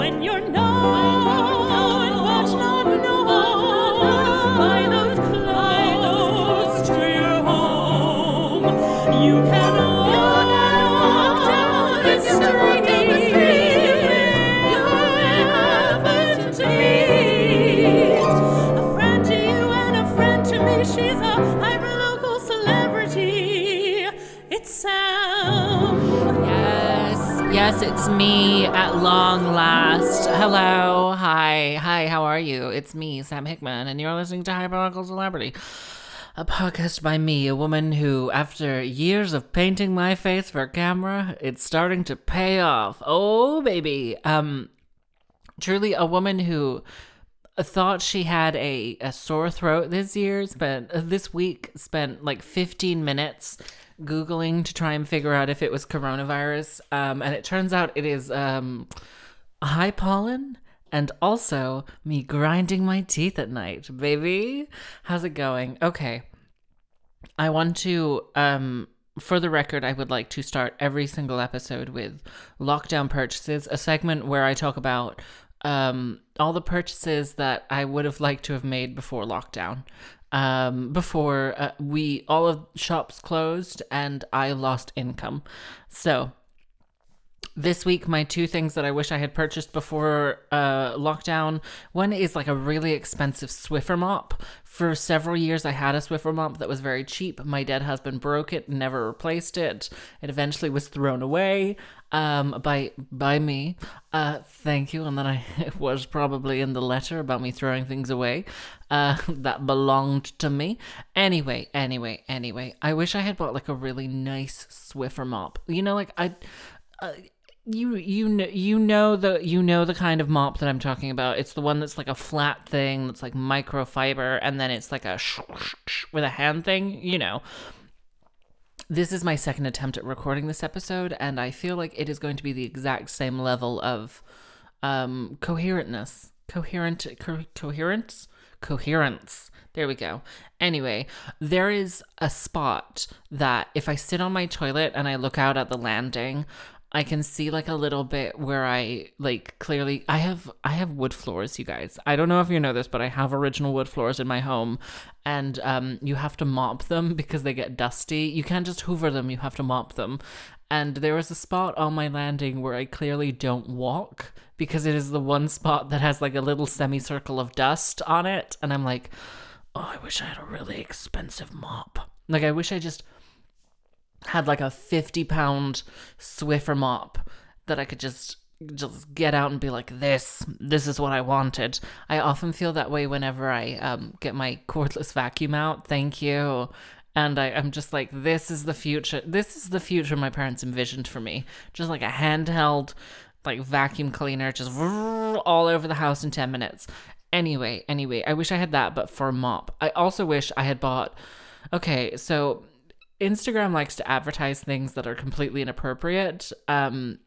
when you're known, but not known by those close to your home. You can walk down the street, you're ever to meet a friend to you and a friend to me. She's a hyperlocal celebrity. It's Sam. Yes, it's me at long last. Hello. Hi, how are you? It's me, Sam Hickman, and you're listening to Hyperlocal Celebrity, a podcast by me, a woman who, after years of painting my face for camera, it's starting to pay off. Oh, baby. Truly a woman who thought she had a sore throat this week, spent like 15 minutes Googling to try and figure out if it was coronavirus. And it turns out it is high pollen and also me grinding my teeth at night. Baby, how's it going? Okay. I want to, for the record, I would like to start every single episode with lockdown purchases, a segment where I talk about all the purchases that I would have liked to have made before lockdown. All of shops closed and I lost income. So this week, my two things that I wish I had purchased before lockdown. One is like a really expensive Swiffer mop. For several years, I had a Swiffer mop that was very cheap. My dead husband broke it, never replaced it. It eventually was thrown away by me. Thank you. And then it was probably in the letter about me throwing things away that belonged to me. Anyway, I wish I had bought like a really nice Swiffer mop. You know, like you know the kind of mop that I'm talking about. It's the one that's like a flat thing that's like microfiber, and then it's like a with a hand thing, you know. This is my second attempt at recording this episode, and I feel like it is going to be the exact same level of coherence. There we go. Anyway, there is a spot that if I sit on my toilet and I look out at the landing, I can see like a little bit where I like clearly I have wood floors, you guys. I don't know if you know this, but I have original wood floors in my home, and you have to mop them because they get dusty. You can't just hoover them, you have to mop them. And there is a spot on my landing where I clearly don't walk because it is the one spot that has like a little semicircle of dust on it, and I'm like, oh, I wish I had a really expensive mop. Like I wish I just had like a 50-pound Swiffer mop that I could just get out and be like, this is what I wanted. I often feel that way whenever I get my cordless vacuum out. Thank you. And I'm just like, this is the future. This is the future my parents envisioned for me. Just like a handheld like vacuum cleaner just all over the house in 10 minutes. Anyway, I wish I had that, but for a mop. I also wish I had bought... Okay, so... Instagram likes to advertise things that are completely inappropriate. And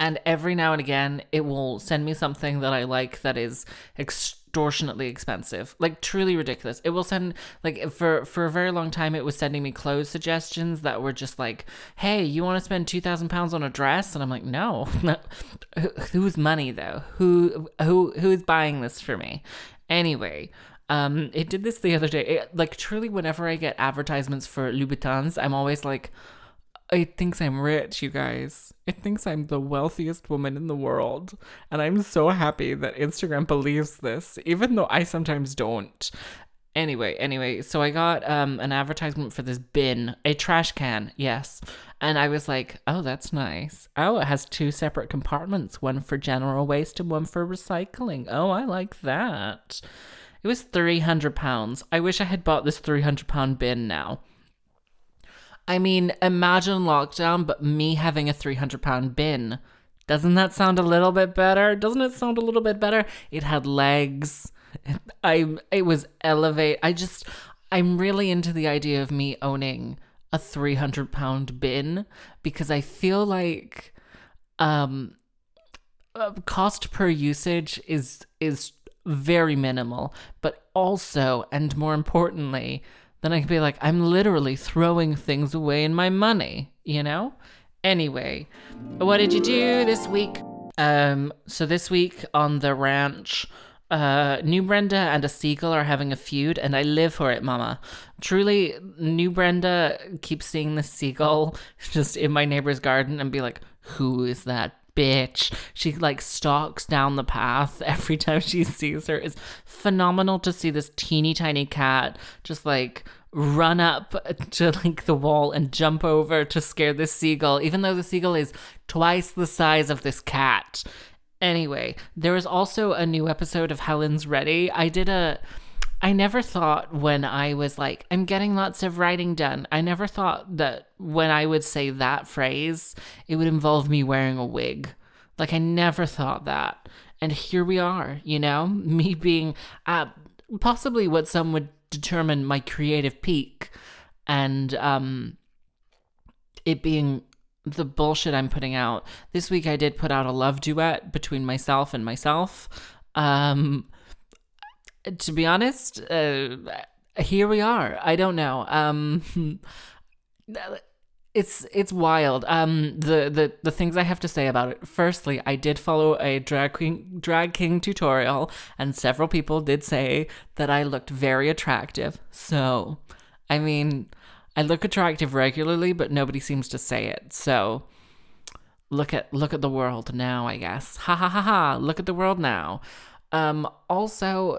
every now and again, it will send me something that I like that is extortionately expensive, like truly ridiculous. It will send, like for a very long time, it was sending me clothes suggestions that were just like, hey, you want to spend 2,000 pounds on a dress? And I'm like, no. Whose money though? Who's buying this for me? Anyway, it did this the other day. Like truly whenever I get advertisements for Louboutins, I'm always like, it thinks I'm rich, you guys. It thinks I'm the wealthiest woman in the world. And I'm so happy that Instagram believes this, even though I sometimes don't. Anyway, so I got an advertisement for this bin, a trash can, yes. And I was like, oh, that's nice. Oh, it has two separate compartments, one for general waste and one for recycling. Oh, I like that. It was £300. I wish I had bought this £300 bin now. I mean, imagine lockdown, but me having a £300 bin. Doesn't that sound a little bit better? It had legs. It was elevate. I'm really into the idea of me owning a £300 bin because I feel like cost per usage is very minimal, but also, and more importantly, then I could be like, I'm literally throwing things away in my money, you know? Anyway, what did you do this week? So this week on the ranch, New Brenda and a seagull are having a feud, and I live for it, mama. Truly, New Brenda keeps seeing this seagull just in my neighbor's garden and be like, who is that bitch? She like stalks down the path every time she sees her. It's phenomenal to see this teeny tiny cat just like run up to like the wall and jump over to scare this seagull, even though the seagull is twice the size of this cat. Anyway, there is also a new episode of Helen's Ready. I never thought when I was like, I'm getting lots of writing done, I never thought that when I would say that phrase, it would involve me wearing a wig. Like, I never thought that. And here we are, you know, me being at possibly what some would determine my creative peak, and it being the bullshit I'm putting out. This week I did put out a love duet between myself and myself. To be honest, here we are. I don't know. It's wild. The things I have to say about it. Firstly, I did follow a drag king tutorial, and several people did say that I looked very attractive. So, I mean, I look attractive regularly, but nobody seems to say it. So, look at the world now, I guess. Ha ha ha ha. Look at the world now. Also,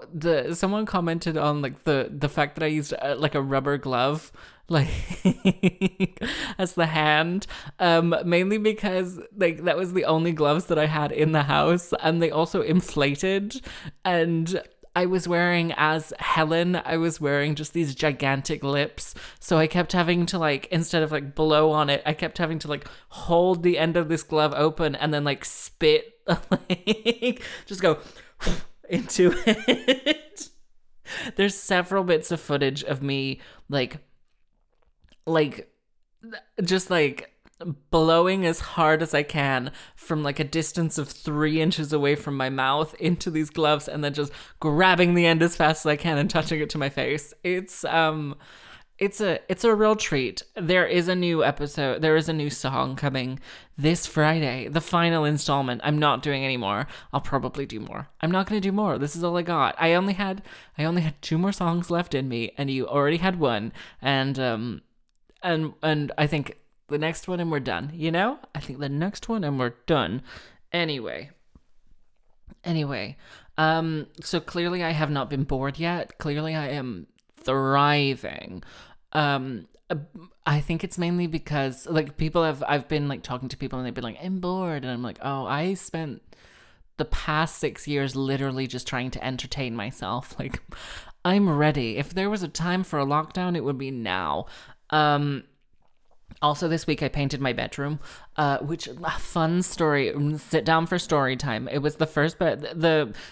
someone commented on like the fact that I used like a rubber glove, like as the hand, mainly because like that was the only gloves that I had in the house, and they also inflated, and I was wearing, as Helen, I was wearing just these gigantic lips, so I kept having to like, instead of like blow on it, I kept having to like hold the end of this glove open and then like spit, like just go into it. There's several bits of footage of me like just like blowing as hard as I can from like a distance of 3 inches away from my mouth into these gloves, and then just grabbing the end as fast as I can and touching it to my face. It's a real treat. There is a new episode. There is a new song coming this Friday. The final installment. I'm not doing any more. I'll probably do more. I'm not going to do more. This is all I got. I only had two more songs left in me, and you already had one. And I think the next one and we're done. You know? I think the next one and we're done. Anyway. So clearly I have not been bored yet. Clearly I am thriving. I think it's mainly because like I've been like talking to people and they've been like, I'm bored, and I'm like, oh, I spent the past 6 years literally just trying to entertain myself. Like, I'm ready. If there was a time for a lockdown, it would be now. Also, this week I painted my bedroom, which fun story. Sit down for story time. It was the first,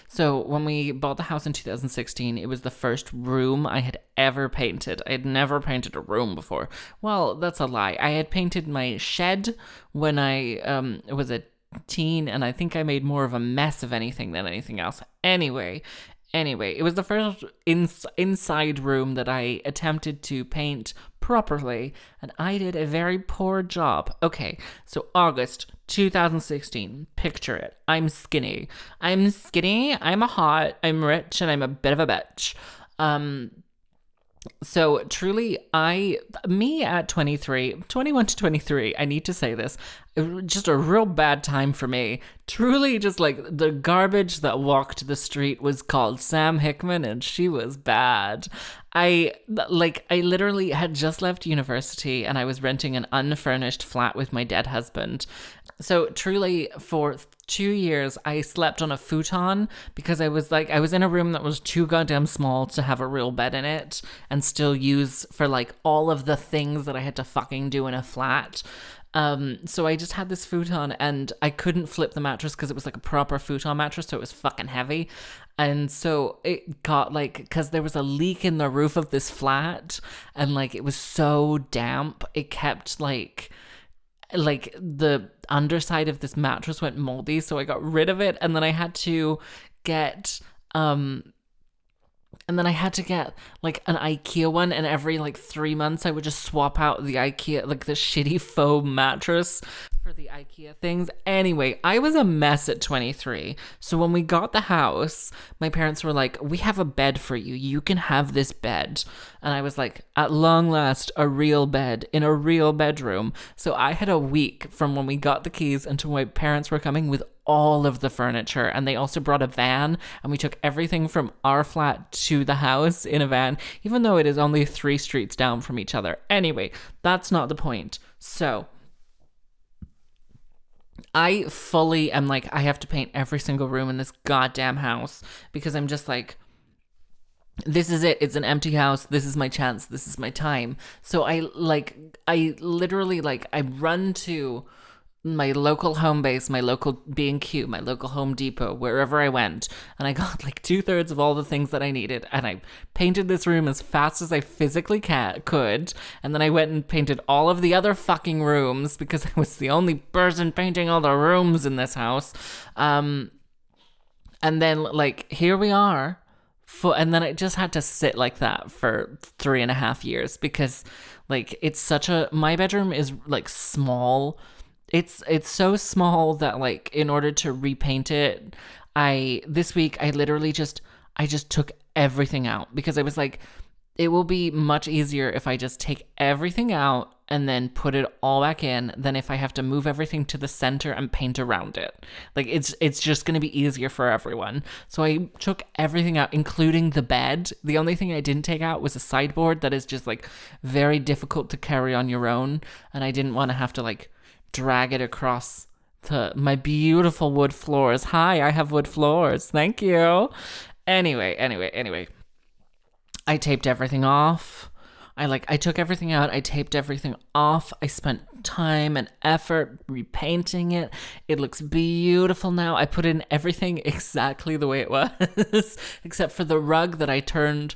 so when we bought the house in 2016, it was the first room I had ever painted. I had never painted a room before. Well, that's a lie. I had painted my shed when I was a teen, and I think I made more of a mess of anything than anything else. Anyway, it was the first inside room that I attempted to paint properly, and I did a very poor job. Okay, so August 2016, picture it. I'm skinny, I'm a hot, I'm rich, and I'm a bit of a bitch. So truly, me at 21 to 23, I need to say this, just a real bad time for me. Truly, just like the garbage that walked the street was called Sam Hickman, and she was bad. I literally had just left university, and I was renting an unfurnished flat with my dead husband. So truly, for 2 years, I slept on a futon because I was in a room that was too goddamn small to have a real bed in it and still use for like all of the things that I had to fucking do in a flat. So I just had this futon, and I couldn't flip the mattress because it was like a proper futon mattress, so it was fucking heavy. And so it got like, because there was a leak in the roof of this flat, and like it was so damp, it kept like the underside of this mattress went moldy, so I got rid of it, and then I had to get like an IKEA one, and every like 3 months I would just swap out the IKEA, like the shitty foam mattress for the IKEA things. Anyway, I was a mess at 23. So when we got the house, my parents were like, we have a bed for you. You can have this bed. And I was like, at long last, a real bed in a real bedroom. So I had a week from when we got the keys until my parents were coming with all of the furniture. And they also brought a van, and we took everything from our flat to the house in a van, even though it is only 3 streets down from each other. Anyway, that's not the point. So I fully am like, I have to paint every single room in this goddamn house, because I'm just like, this is it. It's an empty house. This is my chance. This is my time. So I run to my local home base, my local B&Q, my local Home Depot, wherever I went. And I got like 2/3 of all the things that I needed. And I painted this room as fast as I physically could. And then I went and painted all of the other fucking rooms, because I was the only person painting all the rooms in this house. And then like, here we are. And then it just had to sit like that for 3.5 years, because like, it's such a, my bedroom is like small. It's so small that like, in order to repaint it, this week I literally just took everything out, because I was like, it will be much easier if I just take everything out and then put it all back in than if I have to move everything to the center and paint around it. Like, it's just going to be easier for everyone. So I took everything out, including the bed. The only thing I didn't take out was a sideboard that is just like very difficult to carry on your own, and I didn't want to have to like drag it across to my beautiful wood floors. Hi, I have wood floors. Thank you. Anyway. I taped everything off. I took everything out. I taped everything off. I spent time and effort repainting it. It looks beautiful now. I put in everything exactly the way it was, except for the rug that I turned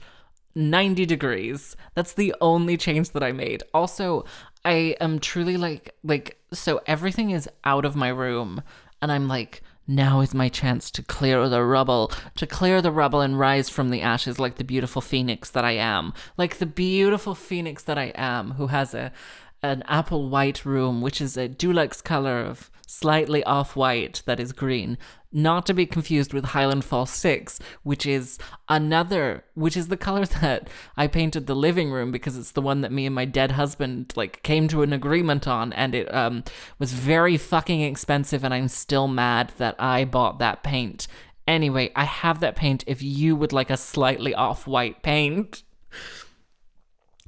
90 degrees. That's the only change that I made. Also, I am truly like, so everything is out of my room, and I'm like, now is my chance to clear the rubble and rise from the ashes like the beautiful phoenix that I am. Like the beautiful phoenix that I am, who has an apple white room, which is a Dulux color of slightly off-white that is green. Not to be confused with Highland Falls 6, which is the color that I painted the living room, because it's the one that me and my dead husband like came to an agreement on, and it was very fucking expensive, and I'm still mad that I bought that paint. Anyway, I have that paint if you would like a slightly off-white paint.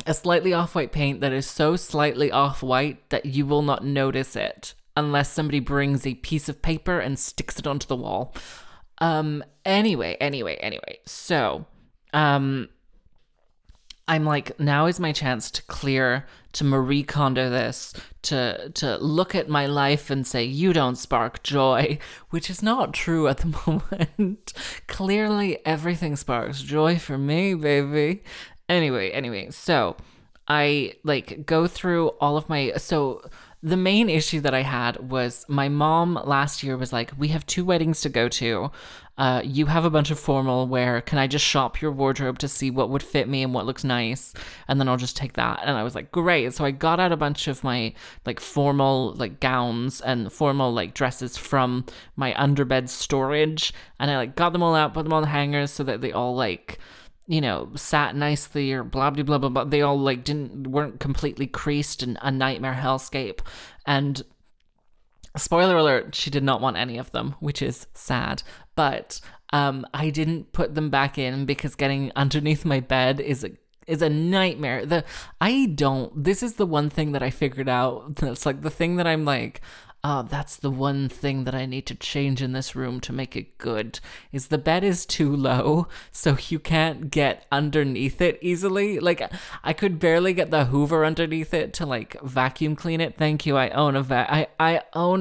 A slightly off-white paint that is so slightly off-white that you will not notice it unless somebody brings a piece of paper and sticks it onto the wall. Anyway. So, I'm like, now is my chance to Marie Kondo this, to look at my life and say, you don't spark joy, which is not true at the moment. Clearly everything sparks joy for me, baby. Anyway, so I like go through all of my, so the main issue that I had was my mom last year was like, we have 2 weddings to go to. You have a bunch of formal wear. Can I just shop your wardrobe to see what would fit me and what looks nice? And then I'll just take that. And I was like, great. So I got out a bunch of my like formal like gowns and formal like dresses from my underbed storage. And I like got them all out, put them on the hangers so that they all like, you know, sat nicely or blah, blah, blah, blah, blah. They all like weren't completely creased in a nightmare hellscape. And spoiler alert, she did not want any of them, which is sad. But I didn't put them back in, because getting underneath my bed is a nightmare. This is the one thing that I figured out. That's like the thing that I'm like, oh, that's the one thing that I need to change in this room to make it good, is the bed is too low, so you can't get underneath it easily. Like, I could barely get the Hoover underneath it to, like, vacuum clean it. Thank you, I own a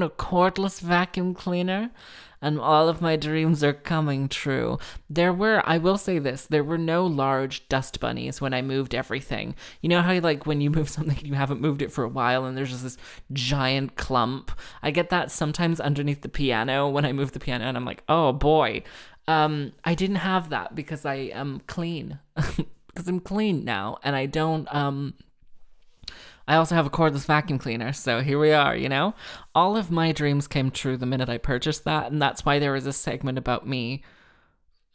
cordless vacuum cleaner, and all of my dreams are coming true. I will say this, there were no large dust bunnies when I moved everything. You know how, like, when you move something and you haven't moved it for a while and there's just this giant clump? I get that sometimes underneath the piano when I move the piano, and I'm like, oh boy. I didn't have that because I am clean. Because I'm clean now, and I don't... I also have a cordless vacuum cleaner, so here we are, you know? All of my dreams came true the minute I purchased that, and that's why there was a segment about me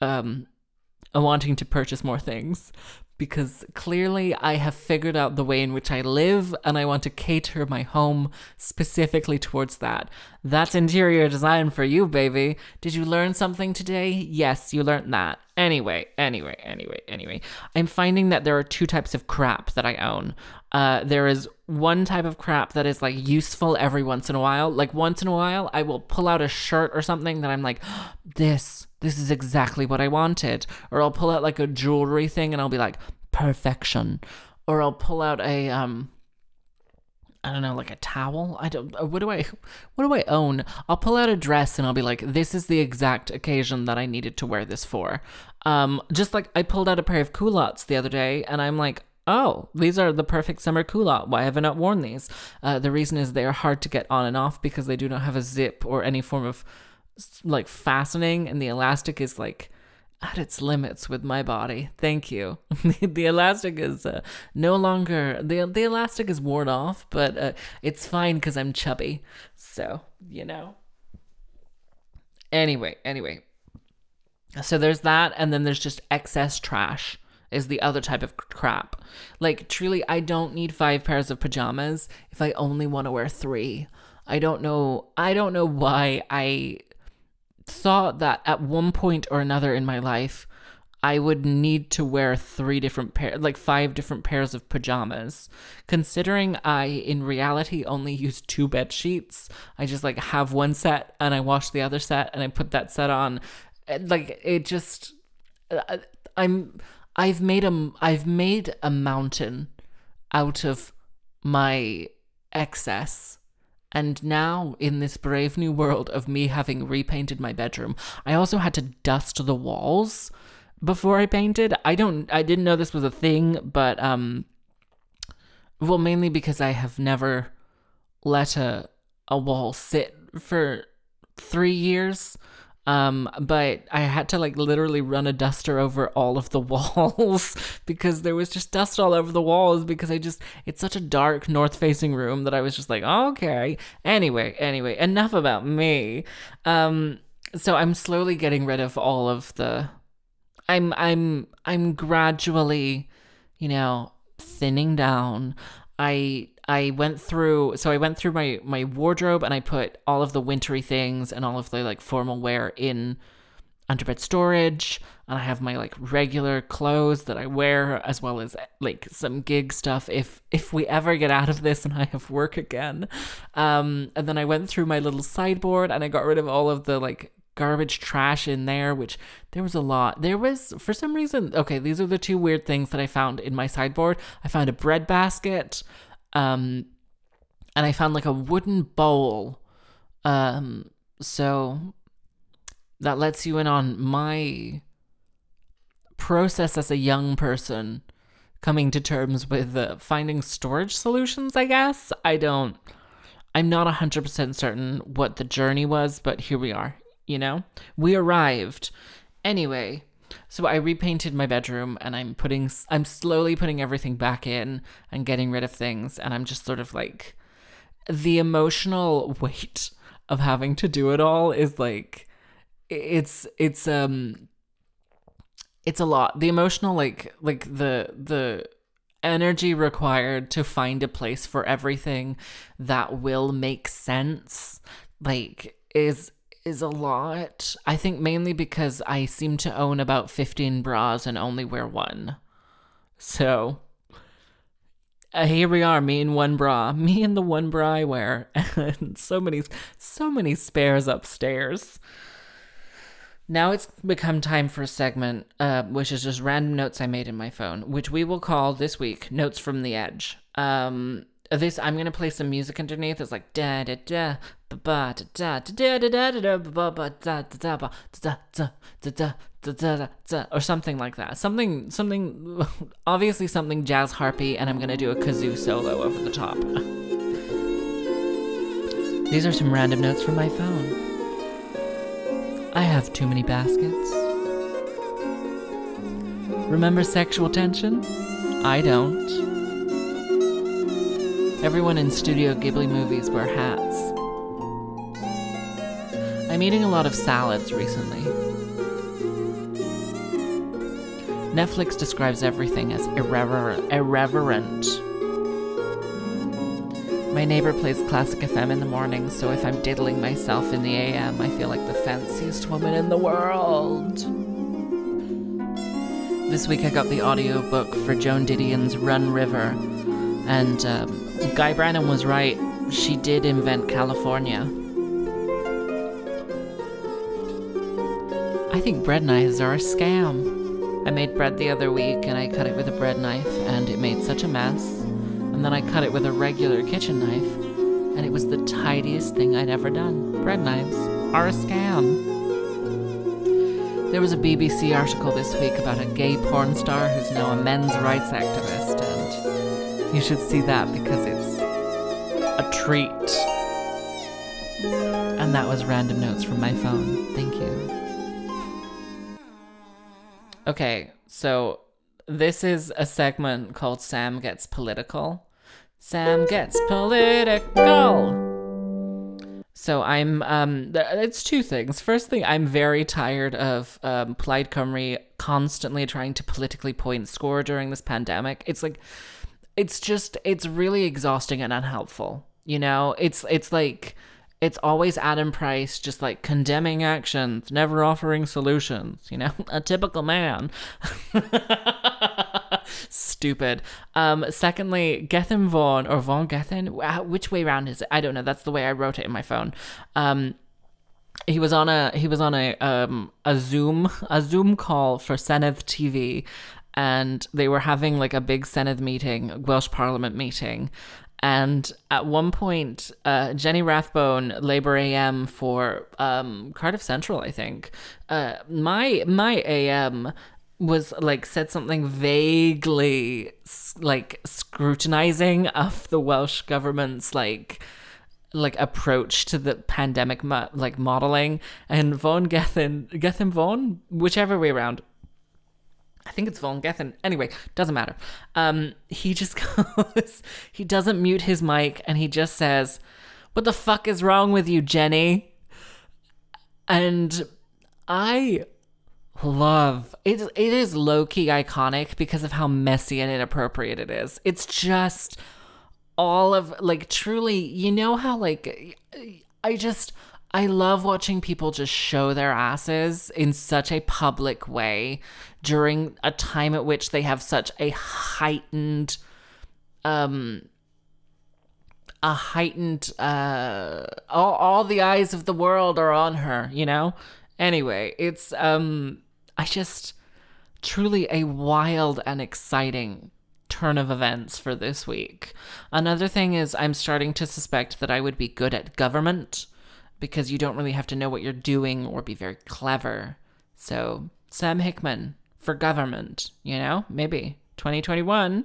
wanting to purchase more things, because clearly I have figured out the way in which I live, and I want to cater my home specifically towards that. That's interior design for you, baby. Did you learn something today? Yes, you learned that. Anyway. I'm finding that there are two types of crap that I own. There is one type of crap that is, like, useful every once in a while. Like, once in a while, I will pull out a shirt or something that I'm like, this is exactly what I wanted. Or I'll pull out, like, a jewelry thing and I'll be like, perfection. Or I'll pull out a, I don't know, like a towel. What do I own? I'll pull out a dress and I'll be like, this is the exact occasion that I needed to wear this for. Just like I pulled out a pair of culottes the other day and I'm like, oh, these are the perfect summer culotte. Why have I not worn these? The reason is they are hard to get on and off because they do not have a zip or any form of, like, fastening, and the elastic is, like, at its limits with my body. Thank you. The elastic is no longer, the elastic is worn off, but it's fine because I'm chubby. So, you know. Anyway. So there's that, and then there's just excess trash is the other type of crap. Like, truly, I don't need 5 pairs of pajamas if I only want to wear 3. I don't know why I thought that at one point or another in my life, I would need to wear 5 different pairs of pajamas. Considering I, in reality, only use 2 bed sheets. I just, like, have one set and I wash the other set and I put that set on. Like, it just, I've made a mountain out of my excess. And now, in this brave new world of me having repainted my bedroom, I also had to dust the walls before I painted. I didn't know this was a thing, but, well, mainly because I have never let a wall sit for 3 years. But I had to, like, literally run a duster over all of the walls because there was just dust all over the walls because it's such a dark north-facing room that I was just like, okay, anyway, enough about me. So I'm slowly getting rid of all of the, I'm gradually, you know, thinning down. I went through my wardrobe and I put all of the wintry things and all of the, like, formal wear in underbed storage, and I have my, like, regular clothes that I wear, as well as, like, some gig stuff if we ever get out of this and I have work again. And then I went through my little sideboard and I got rid of all of the, like, garbage trash in there, which there was a lot. There was, for some reason, okay, these are the 2 weird things that I found in my sideboard. I found a bread basket, and I found, like, a wooden bowl. So that lets you in on my process as a young person coming to terms with finding storage solutions, I guess. I'm not 100% certain what the journey was, but here we are, you know? We arrived. Anyway, so I repainted my bedroom and I'm slowly putting everything back in and getting rid of things. And I'm just sort of like, the emotional weight of having to do it all is like, it's a lot. The emotional, like the energy required to find a place for everything that will make sense, like, is a lot. I think mainly because I seem to own about 15 bras and only wear one. So here we are, me and the one bra I wear, and so many spares upstairs. Now it's become time for a segment, which is just random notes I made in my phone, which we will call this week Notes from the Edge. This, I'm going to play some music underneath. It's like da da da ba da da da da da da ba ba da da ba da da da da da, or something like that. Something obviously something jazz harpy, and I'm going to do a kazoo solo over the top. These are some random notes from my phone. I have too many baskets. Remember sexual tension? I don't. Everyone in Studio Ghibli movies wear hats. I'm eating a lot of salads recently. Netflix describes everything as irreverent. My neighbor plays Classic FM in the morning, so if I'm diddling myself in the AM, I feel like the fanciest woman in the world. This week I got the audiobook for Joan Didion's Run River, and Guy Branum was right. She did invent California. I think bread knives are a scam. I made bread the other week and I cut it with a bread knife and it made such a mess. And then I cut it with a regular kitchen knife, and it was the tidiest thing I'd ever done. Bread knives are a scam. There was a BBC article this week about a gay porn star who's now a men's rights activist, and you should see that because it's a treat. And that was random notes from my phone. Thank you. Okay, so this is a segment called Sam Gets Political. Sam Gets Political! So I'm, it's two things. First thing, I'm very tired of Plaid Cymru constantly trying to politically point score during this pandemic. It's like, it's really exhausting and unhelpful. You know, it's like, it's always Adam Price just like condemning actions, never offering solutions, you know, a typical man. Stupid. Secondly, Gething Vaughan or Vaughan Gething, which way round is it? I don't know. That's the way I wrote it in my phone. He was on a Zoom call for Senedd TV, and they were having like a big Senedd meeting, Welsh Parliament meeting. And at one point, Jenny Rathbone, Labour AM for Cardiff Central, I think, my AM was like said something vaguely like scrutinizing of the Welsh government's like approach to the pandemic modeling. And Vaughan Gething, whichever way around. I think it's Vaughan Gething. Anyway, doesn't matter. He just goes, he doesn't mute his mic, and he just says, "What the fuck is wrong with you, Jenny?" And I love it. It is low-key iconic because of how messy and inappropriate it is. It's just all of, like, truly, you know how, like, I love watching people just show their asses in such a public way during a time at which they have such a heightened, all the eyes of the world are on her, you know? Anyway, it's, I just, truly a wild and exciting turn of events for this week. Another thing is I'm starting to suspect that I would be good at government, because you don't really have to know what you're doing or be very clever. So Sam Hickman for government, you know, maybe 2021.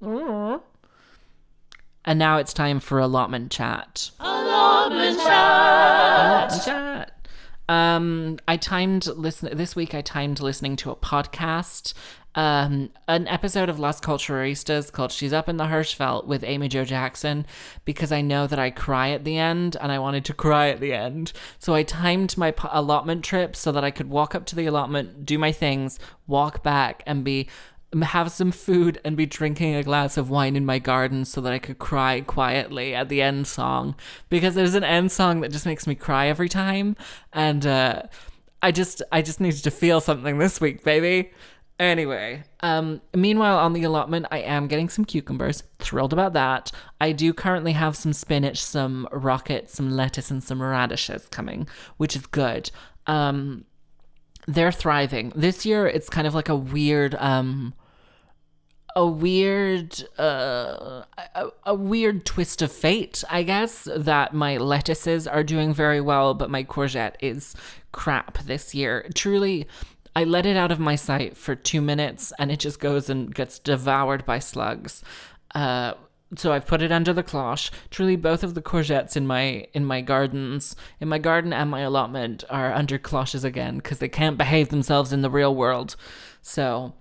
And now it's time for allotment chat. Allotment chat. This week I timed listening to a podcast, an episode of Las Culturistas called She's Up in the Hirschfeld with Amy Jo Jackson, because I know that I cry at the end and I wanted to cry at the end. So I timed my allotment trip so that I could walk up to the allotment, do my things, walk back and have some food and be drinking a glass of wine in my garden so that I could cry quietly at the end song, because there's an end song that just makes me cry every time, and I just needed to feel something this week, baby. Anyway, meanwhile on the allotment, I am getting some cucumbers. Thrilled about that. I do currently have some spinach, some rocket, some lettuce, and some radishes coming, which is good. They're thriving. This year, it's kind of like a weird twist of fate, I guess, that my lettuces are doing very well, but my courgette is crap this year. Truly, I let it out of my sight for 2 minutes and it just goes and gets devoured by slugs. So I've put it under the cloche. Truly, both of the courgettes in my garden and my allotment are under cloches again because they can't behave themselves in the real world. So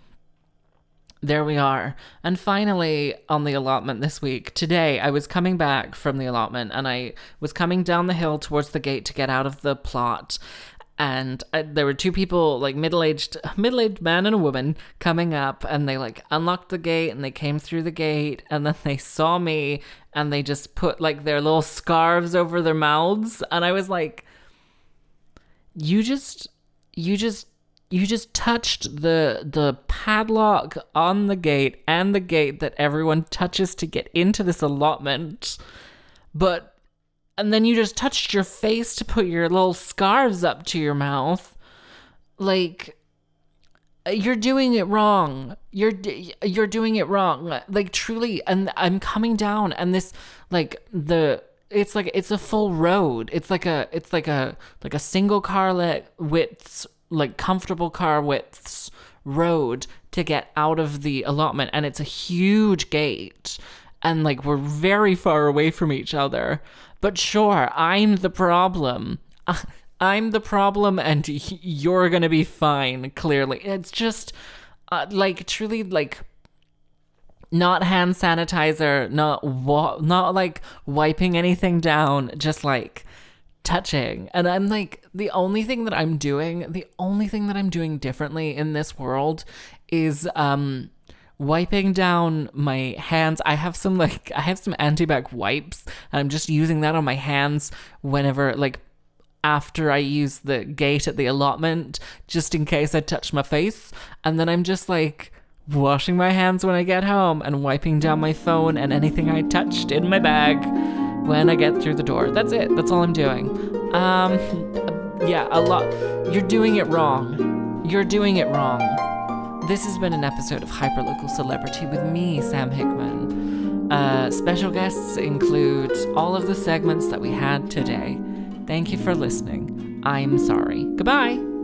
there we are. And finally, on the allotment this week, today I was coming back from the allotment and I was coming down the hill towards the gate to get out of the plot. And there were two people, like middle-aged man and a woman coming up, and they like unlocked the gate and they came through the gate, and then they saw me and they just put like their little scarves over their mouths. And I was like, you just touched the padlock on the gate and the gate that everyone touches to get into this allotment. And then you just touched your face to put your little scarves up to your mouth. Like, you're doing it wrong. You're doing it wrong. Like, truly. And I'm coming down, and this, like, it's a full road. It's like a single car widths, like comfortable car widths road to get out of the allotment. And it's a huge gate. And like, we're very far away from each other. But sure, I'm the problem. I'm the problem, and you're going to be fine, clearly. It's just, like, truly, like, not hand sanitizer, not like, wiping anything down, just, like, touching. And I'm, like, the only thing that I'm doing differently in this world is, wiping down my hands. I have some anti-bac wipes, and I'm just using that on my hands whenever, like, after I use the gate at the allotment, just in case I touch my face. And then I'm just like washing my hands when I get home and wiping down my phone and anything I touched in my bag when I get through the door. That's it. That's all I'm doing. Yeah, a lot. You're doing it wrong. You're doing it wrong. This has been an episode of Hyperlocal Celebrity with me, Sam Hickman. Special guests include all of the segments that we had today. Thank you for listening. I'm sorry. Goodbye.